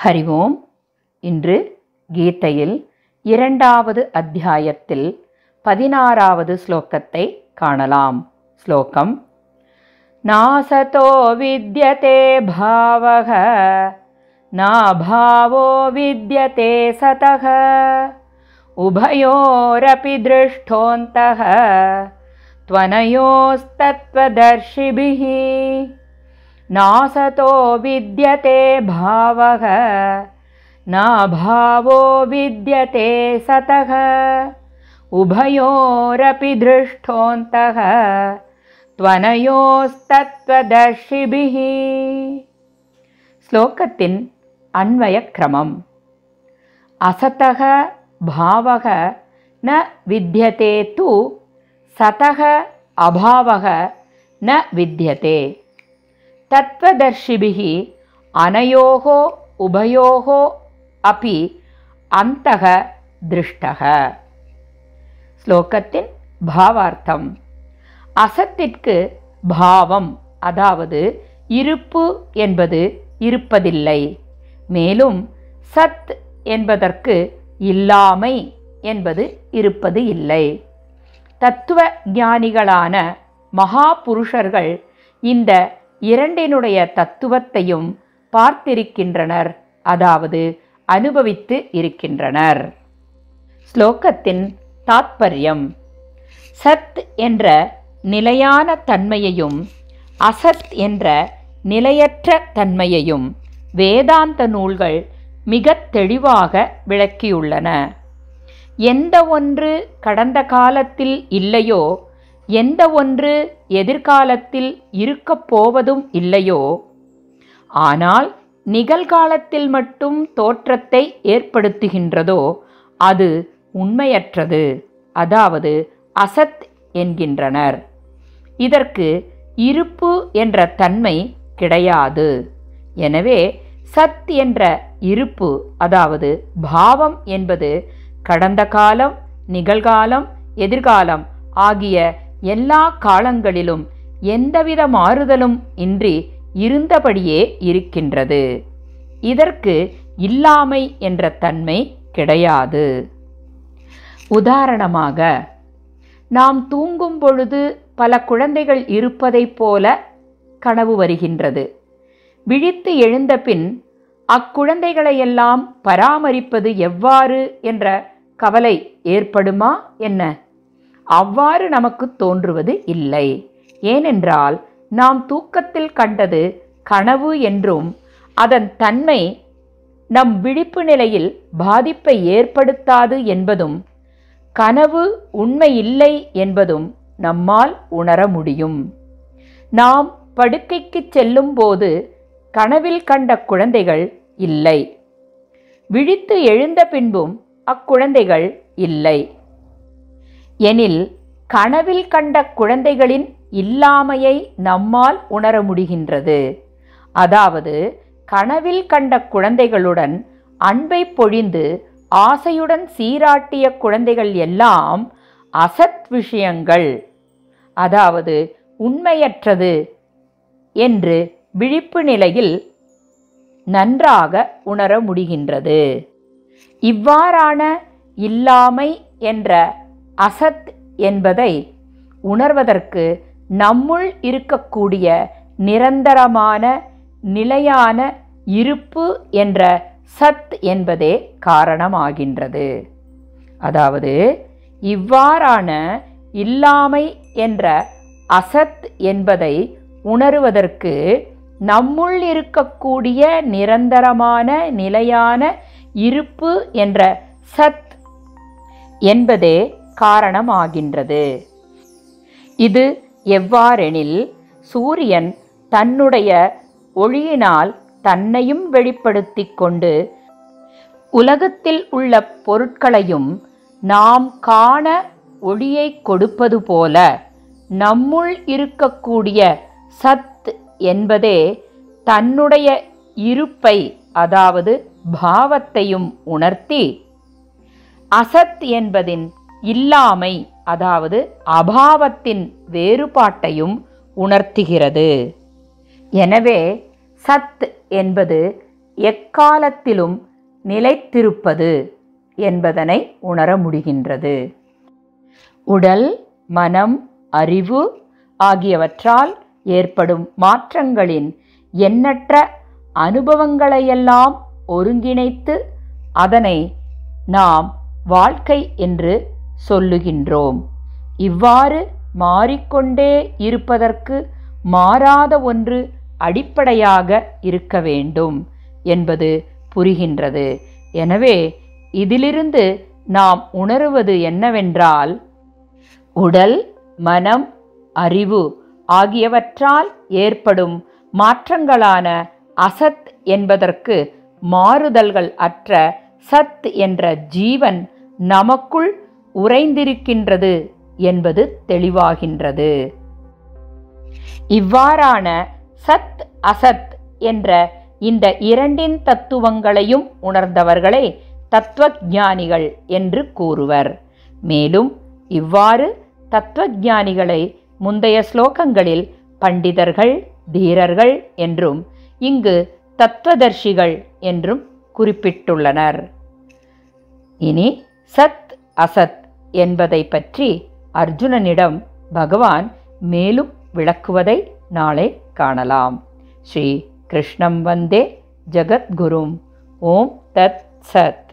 ஹரி ஓம். இன்று கீதையில் 2வது அத்தியாயத்தில் 16வது ஸ்லோகத்தை காணலாம். ஸ்லோகம்: நாசதோ வித்யதே பாவக நாபாவோ வித்யதே சதக உபயோரபி திருஷ்டோந்தக த்வனயோஸ்தத்வதர்ஷிபிஹி நாசதோ வித்யதே பாவக நாபாவோ வித்யதே சதக உபயோரபி திருஷ்டோந்தக த்வனயோஸ்தத்வதர்ஷிபிஹி. ஸ்லோகத்தின் அன்வய கிரமம்: அசதக பாவக ந வித்யதே து சதக அபாவக ந வித்யதே. தத்வதர்ஷிபிஹி அனயோகோ உபயோகோ அபி அந்தக திருஷ்டக. ஸ்லோகத்தின் பாவார்த்தம்: அசத்திற்கு பாவம், அதாவது இருப்பு என்பது இருப்பதில்லை. மேலும் சத் என்பதற்கு இல்லாமை என்பது இருப்பது இல்லை. தத்துவ ஞானிகளான மகா புருஷர்கள் இந்த இரண்டினுடைய தத்துவத்தையும் பார்த்திருக்கின்றனர், அதாவது அனுபவித்து இருக்கின்றனர். ஸ்லோகத்தின் தாத்பர்யம்: சத் என்ற நிலையான தன்மையையும் அசத் என்ற நிலையற்ற தன்மையையும் வேதாந்த நூல்கள் மிக தெளிவாக விளக்கியுள்ளன. எந்த ஒன்று கடந்த காலத்தில் இல்லையோ, எந்த ஒன்று எதிர்காலத்தில் இருக்கப் போவதும் இல்லையோ, ஆனால் நிகழ்காலத்தில் மட்டும் தோற்றத்தை ஏற்படுத்துகின்றதோ அது உண்மையற்றது, அதாவது அசத் என்கின்றனர். இதற்கு இருப்பு என்ற தன்மை கிடையாது. எனவே சத் என்ற இருப்பு, அதாவது பாவம் என்பது கடந்த காலம், நிகழ்காலம், எதிர்காலம் ஆகிய எல்லா காலங்களிலும் எந்தவித மாறுதலும் இன்றி இருந்தபடியே இருக்கின்றது. இதற்கு இல்லாமை என்ற தன்மை கிடையாது. உதாரணமாக, நாம் தூங்கும் பொழுது பல குழந்தைகள் இருப்பதைப் போல கனவு வருகின்றது. விழித்து எழுந்த பின் அக்குழந்தைகளையெல்லாம் பராமரிப்பது எவ்வாறு என்ற கவலை ஏற்படுமா என்ன? அவ்வாறு நமக்கு தோன்றுவது இல்லை. ஏனென்றால் நாம் தூக்கத்தில் கண்டது கனவு என்றும் அதன் தன்மை நம் விழிப்பு நிலையில் பாதிப்பை ஏற்படுத்தாது என்பதும் கனவு உண்மையில்லை என்பதும் நம்மால் உணர முடியும். நாம் படுக்கைக்கு செல்லும் போது கனவில் கண்ட குழந்தைகள் இல்லை, விழித்து எழுந்த பின்பும் அக்குழந்தைகள் இல்லை எனில், கனவில் கண்ட குழந்தைகளின் இல்லாமையை நம்மால் உணர முடிகின்றது. அதாவது கனவில் கண்ட குழந்தைகளுடன் அன்பை பொழிந்து ஆசையுடன் சீராட்டிய குழந்தைகள் எல்லாம் அசத் விஷயங்கள், அதாவது உண்மையற்றது என்று விழிப்பு நிலையில் நன்றாக உணர முடிகின்றது. இவ்வாறான இல்லாமை என்ற அசத் என்பதை உணர்வதற்கு நம்முள் இருக்கக்கூடிய நிரந்தரமான நிலையான இருப்பு என்ற சத் என்பதே காரணமாகின்றது. அதாவது இவ்வாறான இல்லாமை என்ற அசத் என்பதை உணருவதற்கு நம்முள் இருக்கக்கூடிய நிரந்தரமான நிலையான இருப்பு என்ற சத் என்பதே காரணமாகின்றது. இது எவ்வாறெனில், சூரியன் தன்னுடைய ஒளியினால் தன்னையும் வெளிப்படுத்தி கொண்டு உலகத்தில் உள்ள பொருட்களையும் நாம் காண ஒளியை கொடுப்பது போல நம்முள் இருக்கக்கூடிய சத் என்பதே தன்னுடைய இருப்பை, அதாவது பாவத்தையும் உணர்த்தி அசத் என்பதின் இல்லாமை, அதாவது அபாவத்தின் வேறுபாட்டையும் உணர்த்துகிறது. எனவே சத் என்பது எக்காலத்திலும் நிலைத்திருப்பது என்பதனை உணர முடிகின்றது. உடல், மனம், அறிவு ஆகியவற்றால் ஏற்படும் மாற்றங்களின் எண்ணற்ற அனுபவங்களையெல்லாம் ஒருங்கிணைத்து அதனை நாம் வாழ்க்கை என்று சொல்லுகின்றோம். இவ்வாறு மாறிக்கொண்டே இருப்பதற்கு மாறாத ஒன்று அடிப்படையாக இருக்க வேண்டும் என்பது புரிகின்றது. எனவே இதிலிருந்து நாம் உணருவது என்னவென்றால், உடல், மனம், அறிவு ஆகியவற்றால் ஏற்படும் மாற்றங்களான அசத் என்பதற்கு மாறுதல்கள் அற்ற சத் என்ற ஜீவன் நமக்குள் உறைந்திருக்கின்றது என்பது தெளிவாகின்றது. இவ்வாறான சத் அசத் என்ற இந்த இரண்டின் தத்துவங்களையும் உணர்ந்தவர்களை தத்துவஞானிகள் என்று கூறுவர். மேலும் இவ்வாறு தத்துவஞானிகளை முந்தைய ஸ்லோகங்களில் பண்டிதர்கள், தீரர்கள் என்றும் இங்கு தத்துவதர்ஷிகள் என்றும் குறிப்பிட்டுள்ளனர். இனி சத் அசத் என்பதை பற்றி அர்ஜுனனிடம் பகவான் மேலும் விளக்குவதை நாளை காணலாம். ஸ்ரீ கிருஷ்ணம் வந்தே ஜகத்குரும். ஓம் தத் சத்.